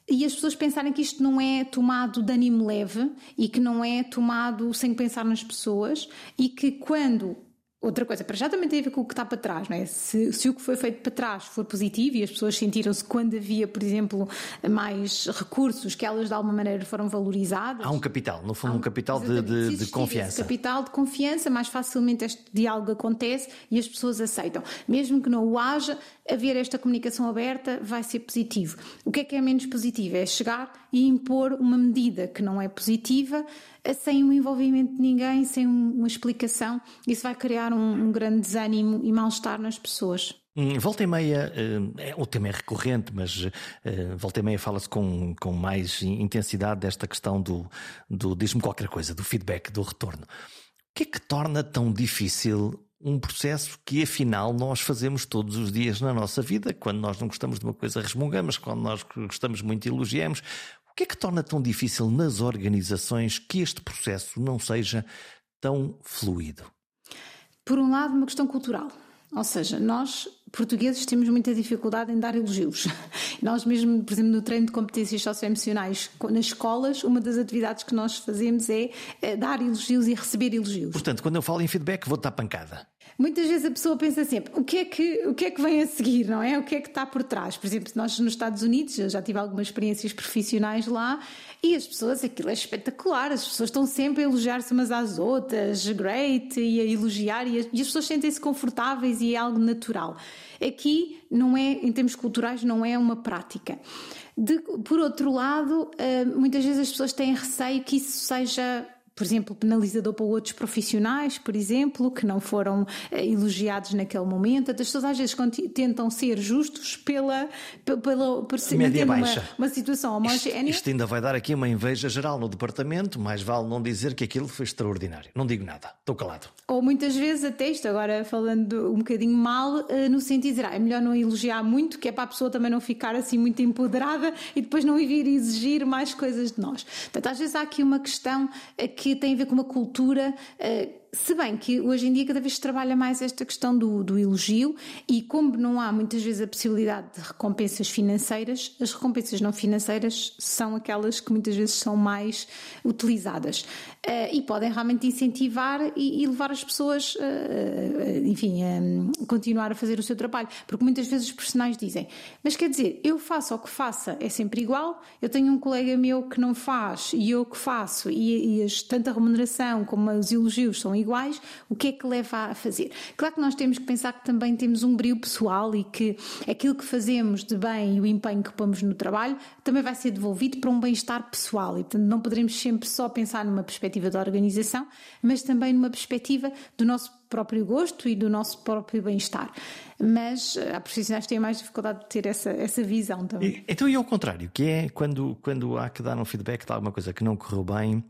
E as pessoas pensarem que isto não é tomado de ânimo leve e que não é tomado sem pensar nas pessoas e que quando... Outra coisa, para já também tem a ver com o que está para trás, não é? Se o que foi feito para trás for positivo e as pessoas sentiram-se quando havia, por exemplo, mais recursos, que elas de alguma maneira foram valorizadas. Há um capital, no fundo, um capital de confiança. Esse capital de confiança, mais facilmente este diálogo acontece e as pessoas aceitam. Mesmo que não o haja, haver esta comunicação aberta vai ser positivo. O que é menos positivo? É chegar e impor uma medida que não é positiva, sem o envolvimento de ninguém, sem uma explicação. Isso vai criar um grande desânimo e mal-estar nas pessoas. Volta e meia, o tema é recorrente, mas volta e meia fala-se com mais intensidade desta questão do diz-me qualquer coisa, do feedback, do retorno. O que é que torna tão difícil um processo que afinal nós fazemos todos os dias na nossa vida? Quando nós não gostamos de uma coisa resmungamos, quando nós gostamos muito elogiamos. O que é que torna tão difícil nas organizações que este processo não seja tão fluido? Por um lado, uma questão cultural. Ou seja, nós, portugueses, temos muita dificuldade em dar elogios. Nós mesmo, por exemplo, no treino de competências socioemocionais nas escolas, uma das atividades que nós fazemos é dar elogios e receber elogios. Portanto, quando eu falo em feedback, vou dar pancada. Muitas vezes a pessoa pensa sempre, o que é que vem a seguir, não é? O que é que está por trás? Por exemplo, nós nos Estados Unidos, eu já tive algumas experiências profissionais lá, e as pessoas, aquilo é espetacular, as pessoas estão sempre a elogiar-se umas às outras, great, e a elogiar, e as pessoas sentem-se confortáveis e é algo natural. Aqui, não é, em termos culturais, não é uma prática. Por outro lado, muitas vezes as pessoas têm receio que isso seja... por exemplo, penalizador para outros profissionais, por exemplo, que não foram elogiados naquele momento. As pessoas às vezes tentam ser justos por ser uma situação homogénea. Isto ainda vai dar aqui uma inveja geral no departamento, mais vale não dizer que aquilo foi extraordinário. Não digo nada, estou calado. Ou muitas vezes até isto, agora falando um bocadinho mal, no sentido de dizer, é melhor não elogiar muito, que é para a pessoa também não ficar assim muito empoderada e depois não vir exigir mais coisas de nós. Portanto, às vezes há aqui uma questão que tem a ver com uma cultura, se bem que hoje em dia cada vez se trabalha mais esta questão do elogio e como não há muitas vezes a possibilidade de recompensas financeiras, as recompensas não financeiras são aquelas que muitas vezes são mais utilizadas e podem realmente incentivar e levar as pessoas, enfim, a continuar a fazer o seu trabalho, porque muitas vezes os profissionais dizem, mas quer dizer, eu faço o que faça, é sempre igual, eu tenho um colega meu que não faz e eu que faço e tanto a remuneração como os elogios são iguais, o que é que leva a fazer? Claro que nós temos que pensar que também temos um brilho pessoal e que aquilo que fazemos de bem e o empenho que pomos no trabalho também vai ser devolvido para um bem-estar pessoal e, portanto, não poderemos sempre só pensar numa perspectiva da organização, mas também numa perspectiva do nosso próprio gosto e do nosso próprio bem-estar. Mas há profissionais que têm mais dificuldade de ter essa visão também. Então, e ao contrário, que é quando há que dar um feedback de alguma coisa que não correu bem,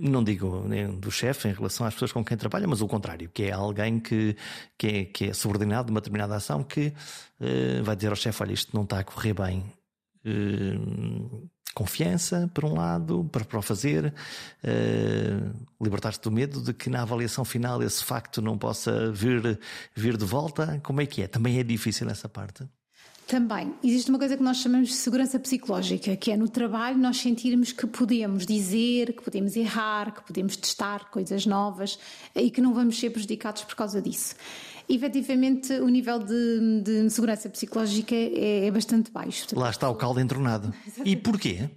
não digo nem do chefe em relação às pessoas com quem trabalha, mas o contrário, que é alguém que é subordinado de uma determinada ação que vai dizer ao chefe, olha, isto não está a correr bem. Confiança, por um lado, para o fazer, libertar-se do medo de que na avaliação final esse facto não possa vir de volta. Como é que é? Também é difícil essa parte? Também. Existe uma coisa que nós chamamos de segurança psicológica, que é no trabalho nós sentirmos que podemos dizer, que podemos errar, que podemos testar coisas novas e que não vamos ser prejudicados por causa disso. Efetivamente, o nível de segurança psicológica é bastante baixo. Lá está o caldo entornado. E porquê?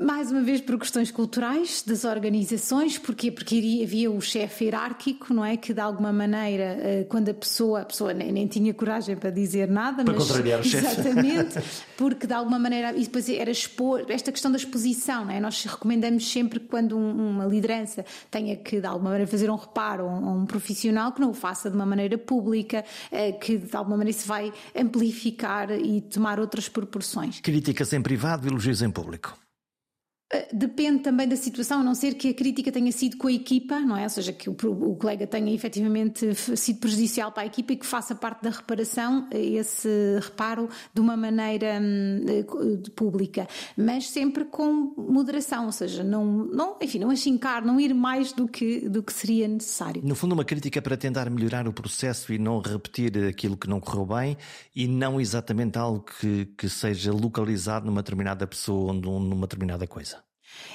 Mais uma vez por questões culturais das organizações, porquê? Porque havia o chefe hierárquico, não é? Que de alguma maneira, quando a pessoa nem tinha coragem para dizer nada, para contrariar o chefe. Exatamente, porque de alguma maneira, e depois era expor, esta questão da exposição, não é? Nós recomendamos sempre que quando uma liderança tenha que de alguma maneira fazer um reparo a um profissional, que não o faça de uma maneira pública, que de alguma maneira se vai amplificar e tomar outras proporções. Críticas em privado, elogios em público. Depende também da situação, a não ser que a crítica tenha sido com a equipa, não é? Ou seja, que o colega tenha efetivamente sido prejudicial para a equipa e que faça parte da reparação, esse reparo de uma maneira pública, mas sempre com moderação, ou seja, não achincar, não ir mais do que seria necessário. No fundo, uma crítica para tentar melhorar o processo e não repetir aquilo que não correu bem, e não exatamente algo que seja localizado numa determinada pessoa ou numa determinada coisa.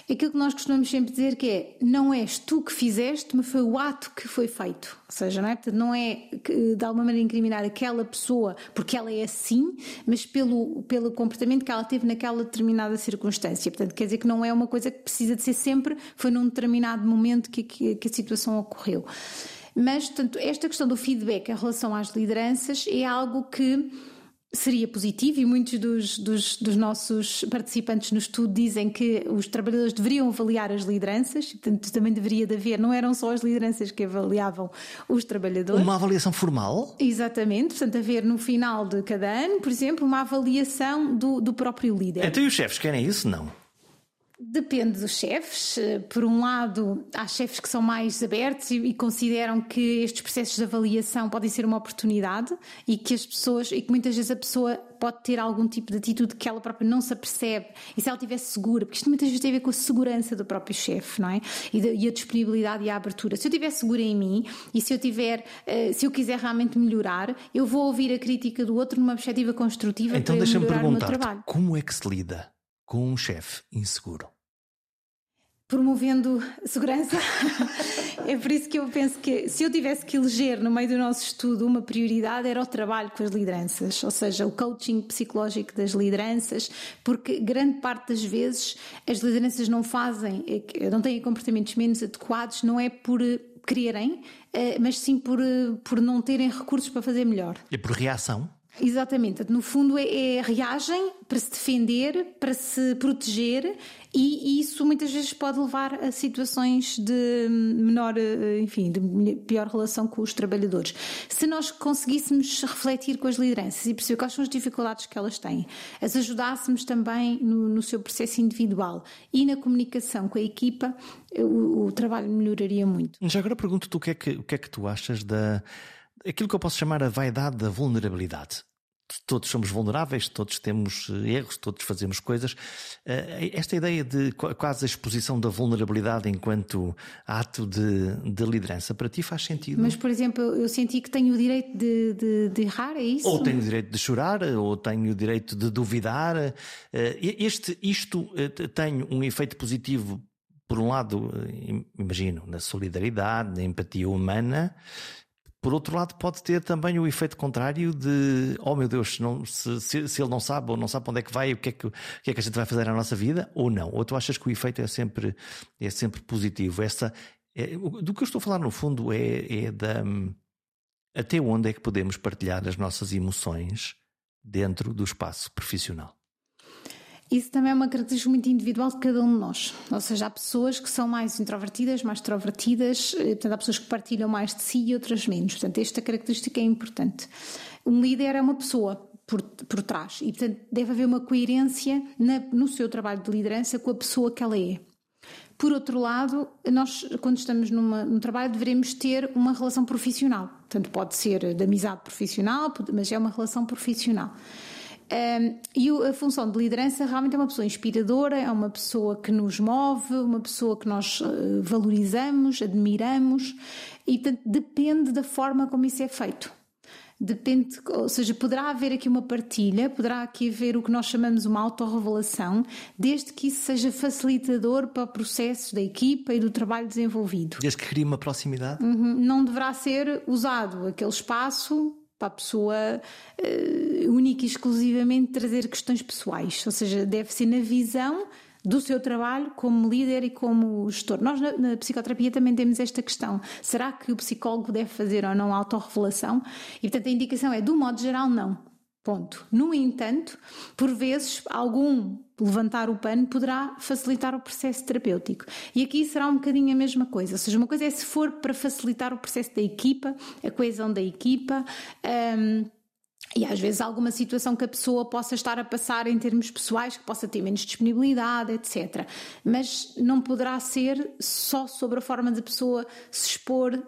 Aquilo que nós costumamos sempre dizer que é: não és tu que fizeste, mas foi o ato que foi feito. Ou seja, não é? Portanto, não é de alguma maneira incriminar aquela pessoa porque ela é assim, mas pelo comportamento que ela teve naquela determinada circunstância. Portanto, quer dizer que não é uma coisa que precisa de ser sempre, foi num determinado momento que a situação ocorreu. Mas, portanto, esta questão do feedback em relação às lideranças é algo que seria positivo, e muitos dos nossos participantes no estudo dizem que os trabalhadores deveriam avaliar as lideranças, portanto também deveria de haver, não eram só as lideranças que avaliavam os trabalhadores. Uma avaliação formal? Exatamente, portanto haver no final de cada ano, por exemplo, uma avaliação do próprio líder. Então e os chefes querem isso? Não. Depende dos chefes. Por um lado, há chefes que são mais abertos e consideram que estes processos de avaliação podem ser uma oportunidade e que as pessoas, e que muitas vezes a pessoa pode ter algum tipo de atitude que ela própria não se apercebe, e se ela estiver segura, porque isto muitas vezes tem a ver com a segurança do próprio chefe, não é? E a disponibilidade e a abertura. Se eu estiver segura em mim e se eu quiser realmente melhorar, eu vou ouvir a crítica do outro numa perspectiva construtiva então, para melhorar o meu trabalho. Então deixa-me perguntar, como é que se lida com um chefe inseguro? Promovendo segurança. É por isso que eu penso que se eu tivesse que eleger no meio do nosso estudo uma prioridade, era o trabalho com as lideranças, ou seja, o coaching psicológico das lideranças, porque grande parte das vezes as lideranças não têm comportamentos menos adequados, não é por quererem, mas sim por não terem recursos para fazer melhor. É por reação? Exatamente, no fundo reagem para se defender, para se proteger, e isso muitas vezes pode levar a situações de pior relação com os trabalhadores. Se nós conseguíssemos refletir com as lideranças e perceber quais são as dificuldades que elas têm, as ajudássemos também no seu processo individual e na comunicação com a equipa, o trabalho melhoraria muito. Já agora pergunto-te o que é que tu achas da... aquilo que eu posso chamar a vaidade da vulnerabilidade. Todos somos vulneráveis, todos temos erros, todos fazemos coisas. Esta ideia de quase a exposição da vulnerabilidade enquanto ato de liderança, para ti faz sentido? Mas, por exemplo, eu senti que tenho o direito de errar, é isso? Ou tenho o direito de chorar, ou tenho o direito de duvidar. Isto tem um efeito positivo, por um lado, imagino, na solidariedade, na empatia humana. Por outro lado, pode ter também o efeito contrário de: oh meu Deus, se ele não sabe, ou não sabe onde é que vai, o que é que a gente vai fazer na nossa vida, ou não. Ou tu achas que o efeito é sempre positivo? Do que eu estou a falar no fundo é da... até onde é que podemos partilhar as nossas emoções dentro do espaço profissional? Isso também é uma característica muito individual de cada um de nós, ou seja, há pessoas que são mais introvertidas, mais extrovertidas, portanto há pessoas que partilham mais de si e outras menos, portanto esta característica é importante. Um líder é uma pessoa por trás e portanto deve haver uma coerência no seu trabalho de liderança com a pessoa que ela é. Por outro lado, nós quando estamos num trabalho devemos ter uma relação profissional, portanto pode ser de amizade profissional, mas é uma relação profissional. E a função de liderança realmente é uma pessoa inspiradora, é uma pessoa que nos move, uma pessoa que nós valorizamos, admiramos, e portanto depende da forma como isso é feito. Depende, ou seja, poderá haver aqui uma partilha, poderá aqui haver o que nós chamamos uma autorrevelação, desde que isso seja facilitador para o processo da equipa e do trabalho desenvolvido. Desde que crie uma proximidade? Uhum. Não deverá ser usado aquele espaço para a pessoa única e exclusivamente trazer questões pessoais, ou seja, deve ser na visão do seu trabalho como líder e como gestor. Nós na psicoterapia também temos esta questão. Será que o psicólogo deve fazer ou não autorrevelação? E portanto a indicação é, do modo geral, não. Ponto. No entanto, por vezes, algum levantar o pano poderá facilitar o processo terapêutico. E aqui será um bocadinho a mesma coisa. Ou seja, uma coisa é se for para facilitar o processo da equipa, a coesão da equipa, e às vezes alguma situação que a pessoa possa estar a passar em termos pessoais, que possa ter menos disponibilidade, etc. Mas não poderá ser só sobre a forma da pessoa se expor,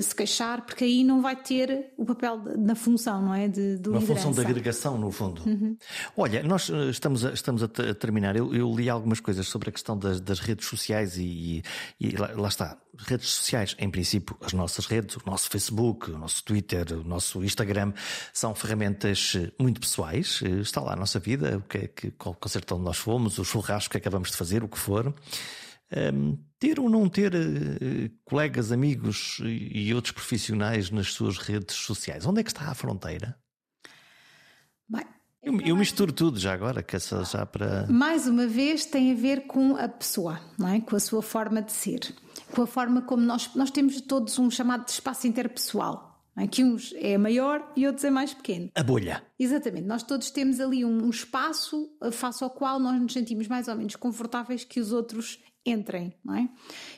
se queixar, porque aí não vai ter o papel na função, não é? De uma liderança. Função de agregação, no fundo. Uhum. Olha, nós estamos a terminar. Eu li algumas coisas sobre a questão das redes sociais e lá está. Redes sociais, em princípio, as nossas redes, o nosso Facebook, o nosso Twitter, o nosso Instagram, são ferramentas muito pessoais. Está lá a nossa vida, o que é que, qual concerto onde nós fomos, o churrasco que acabamos de fazer, o que for. Ter ou não ter colegas, amigos e outros profissionais nas suas redes sociais, onde é que está a fronteira? Bem, eu misturo tudo já agora, que essa já para... Mais uma vez tem a ver com a pessoa, não é? Com a sua forma de ser, com a forma como nós temos todos um chamado de espaço interpessoal. Que uns é maior e outros é mais pequeno. A bolha. Exatamente, nós todos temos ali um espaço face ao qual nós nos sentimos mais ou menos confortáveis que os outros entrem, não é?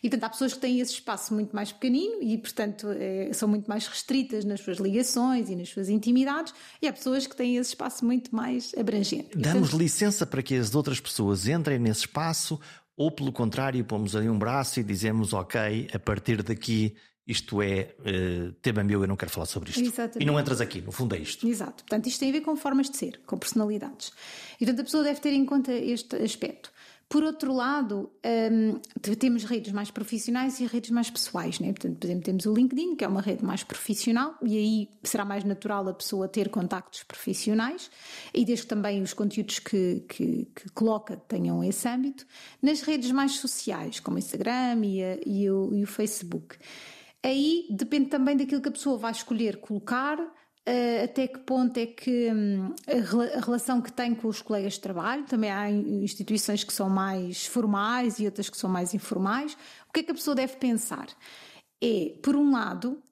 E portanto há pessoas que têm esse espaço muito mais pequenino e portanto são muito mais restritas nas suas ligações e nas suas intimidades, e há pessoas que têm esse espaço muito mais abrangente. Damos licença para que as outras pessoas entrem nesse espaço, ou pelo contrário pomos ali um braço e dizemos ok, a partir daqui... Isto é tema meu, eu não quero falar sobre isto. Exatamente. E não entras aqui, no fundo é isto. Exato, portanto isto tem a ver com formas de ser, com personalidades. E portanto a pessoa deve ter em conta este aspecto. Por outro lado, temos redes mais profissionais e redes mais pessoais, né? Portanto, por exemplo, temos o LinkedIn, que é uma rede mais profissional, e aí será mais natural a pessoa ter contactos profissionais, e desde que também os conteúdos que coloca tenham esse âmbito. Nas redes mais sociais, como o Instagram e o Facebook, aí depende também daquilo que a pessoa vai escolher colocar, até que ponto é que a relação que tem com os colegas de trabalho, também há instituições que são mais formais e outras que são mais informais. O que é que a pessoa deve pensar? É, por um lado,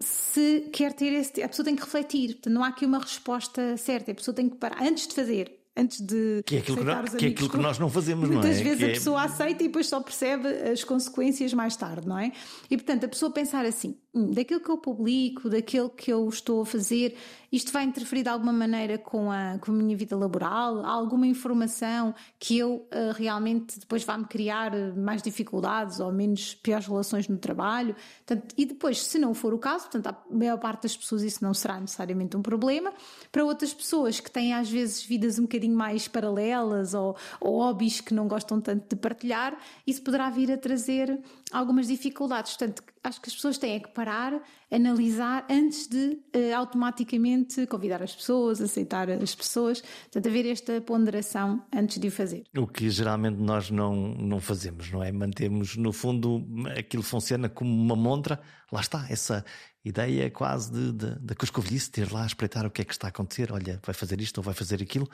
se quer ter esse... A pessoa tem que refletir, portanto, não há aqui uma resposta certa, a pessoa tem que parar antes de fazer. Antes de que é aquilo aceitar os amigos, que é aquilo que nós não fazemos, não é? Muitas vezes a pessoa aceita e depois só percebe as consequências mais tarde, não é? E portanto a pessoa pensar assim, daquilo que eu publico, daquilo que eu estou a fazer, isto vai interferir de alguma maneira com a minha vida laboral? Há alguma informação que eu realmente depois vá-me criar mais dificuldades ou menos piores relações no trabalho? Portanto, e depois, se não for o caso, portanto, a maior parte das pessoas isso não será necessariamente um problema. Para outras pessoas que têm às vezes vidas um bocadinho mais paralelas ou hobbies que não gostam tanto de partilhar, isso poderá vir a trazer algumas dificuldades. Portanto, acho que as pessoas têm que parar, analisar antes de automaticamente convidar as pessoas, aceitar as pessoas. Portanto, haver esta ponderação antes de o fazer. O que geralmente nós não fazemos, não é? Mantemos, no fundo, aquilo funciona como uma montra. Lá está, essa ideia quase de coscovilhice, ter lá a espreitar o que é que está a acontecer. Olha, vai fazer isto ou vai fazer aquilo.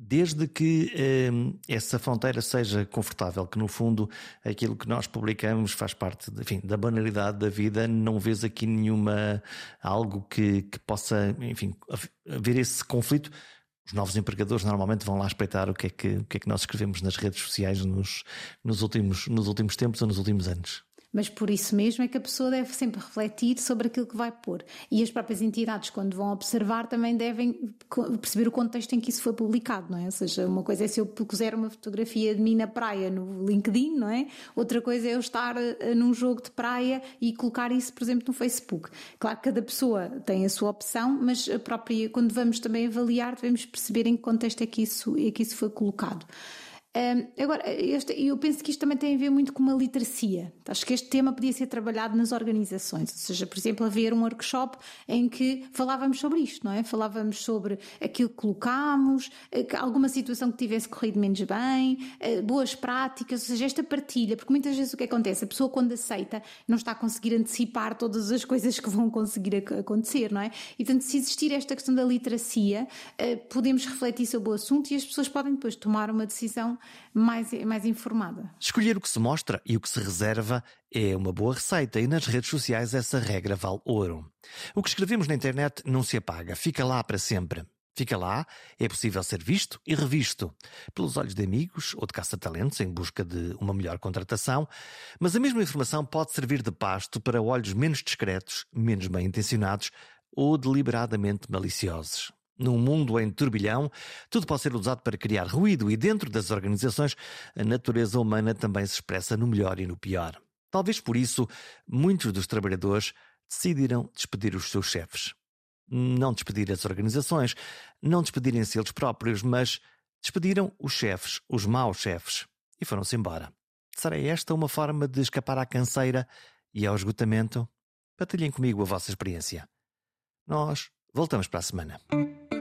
Desde que essa fronteira seja confortável, que no fundo aquilo que nós publicamos faz parte, enfim, da banalidade da vida, não vês aqui algo que possa, enfim, haver esse conflito. Os novos empregadores normalmente vão lá espreitar o que é que nós escrevemos nas redes sociais nos últimos tempos ou nos últimos anos. Mas por isso mesmo é que a pessoa deve sempre refletir sobre aquilo que vai pôr. E as próprias entidades, quando vão observar, também devem perceber o contexto em que isso foi publicado, não é? Ou seja, uma coisa é se eu puser uma fotografia de mim na praia no LinkedIn, não é? Outra coisa é eu estar num jogo de praia e colocar isso, por exemplo, no Facebook. Claro que cada pessoa tem a sua opção, mas a própria, quando vamos também avaliar, devemos perceber em que contexto é que isso foi colocado. Agora, eu penso que isto também tem a ver muito com uma literacia. Acho que este tema podia ser trabalhado nas organizações, ou seja, por exemplo, haver um workshop em que falávamos sobre isto, não é? Falávamos sobre aquilo que colocámos, alguma situação que tivesse corrido menos bem, boas práticas, ou seja, esta partilha, porque muitas vezes o que acontece, a pessoa quando aceita não está a conseguir antecipar todas as coisas que vão conseguir acontecer, não é? E portanto, se existir esta questão da literacia, podemos refletir sobre o assunto e as pessoas podem depois tomar uma decisão mais informada. Escolher o que se mostra e o que se reserva é uma boa receita e nas redes sociais essa regra vale ouro. O que escrevemos na internet não se apaga, fica lá para sempre. Fica lá, é possível ser visto e revisto, pelos olhos de amigos ou de caça-talentos em busca de uma melhor contratação, mas a mesma informação pode servir de pasto para olhos menos discretos, menos bem-intencionados ou deliberadamente maliciosos. Num mundo em turbilhão, tudo pode ser usado para criar ruído e dentro das organizações a natureza humana também se expressa no melhor e no pior. Talvez por isso muitos dos trabalhadores decidiram despedir os seus chefes. Não despedir as organizações, não despedirem-se eles próprios, mas despediram os chefes, os maus chefes, e foram-se embora. Será esta uma forma de escapar à canseira e ao esgotamento? Partilhem comigo a vossa experiência. Nós voltamos para a semana.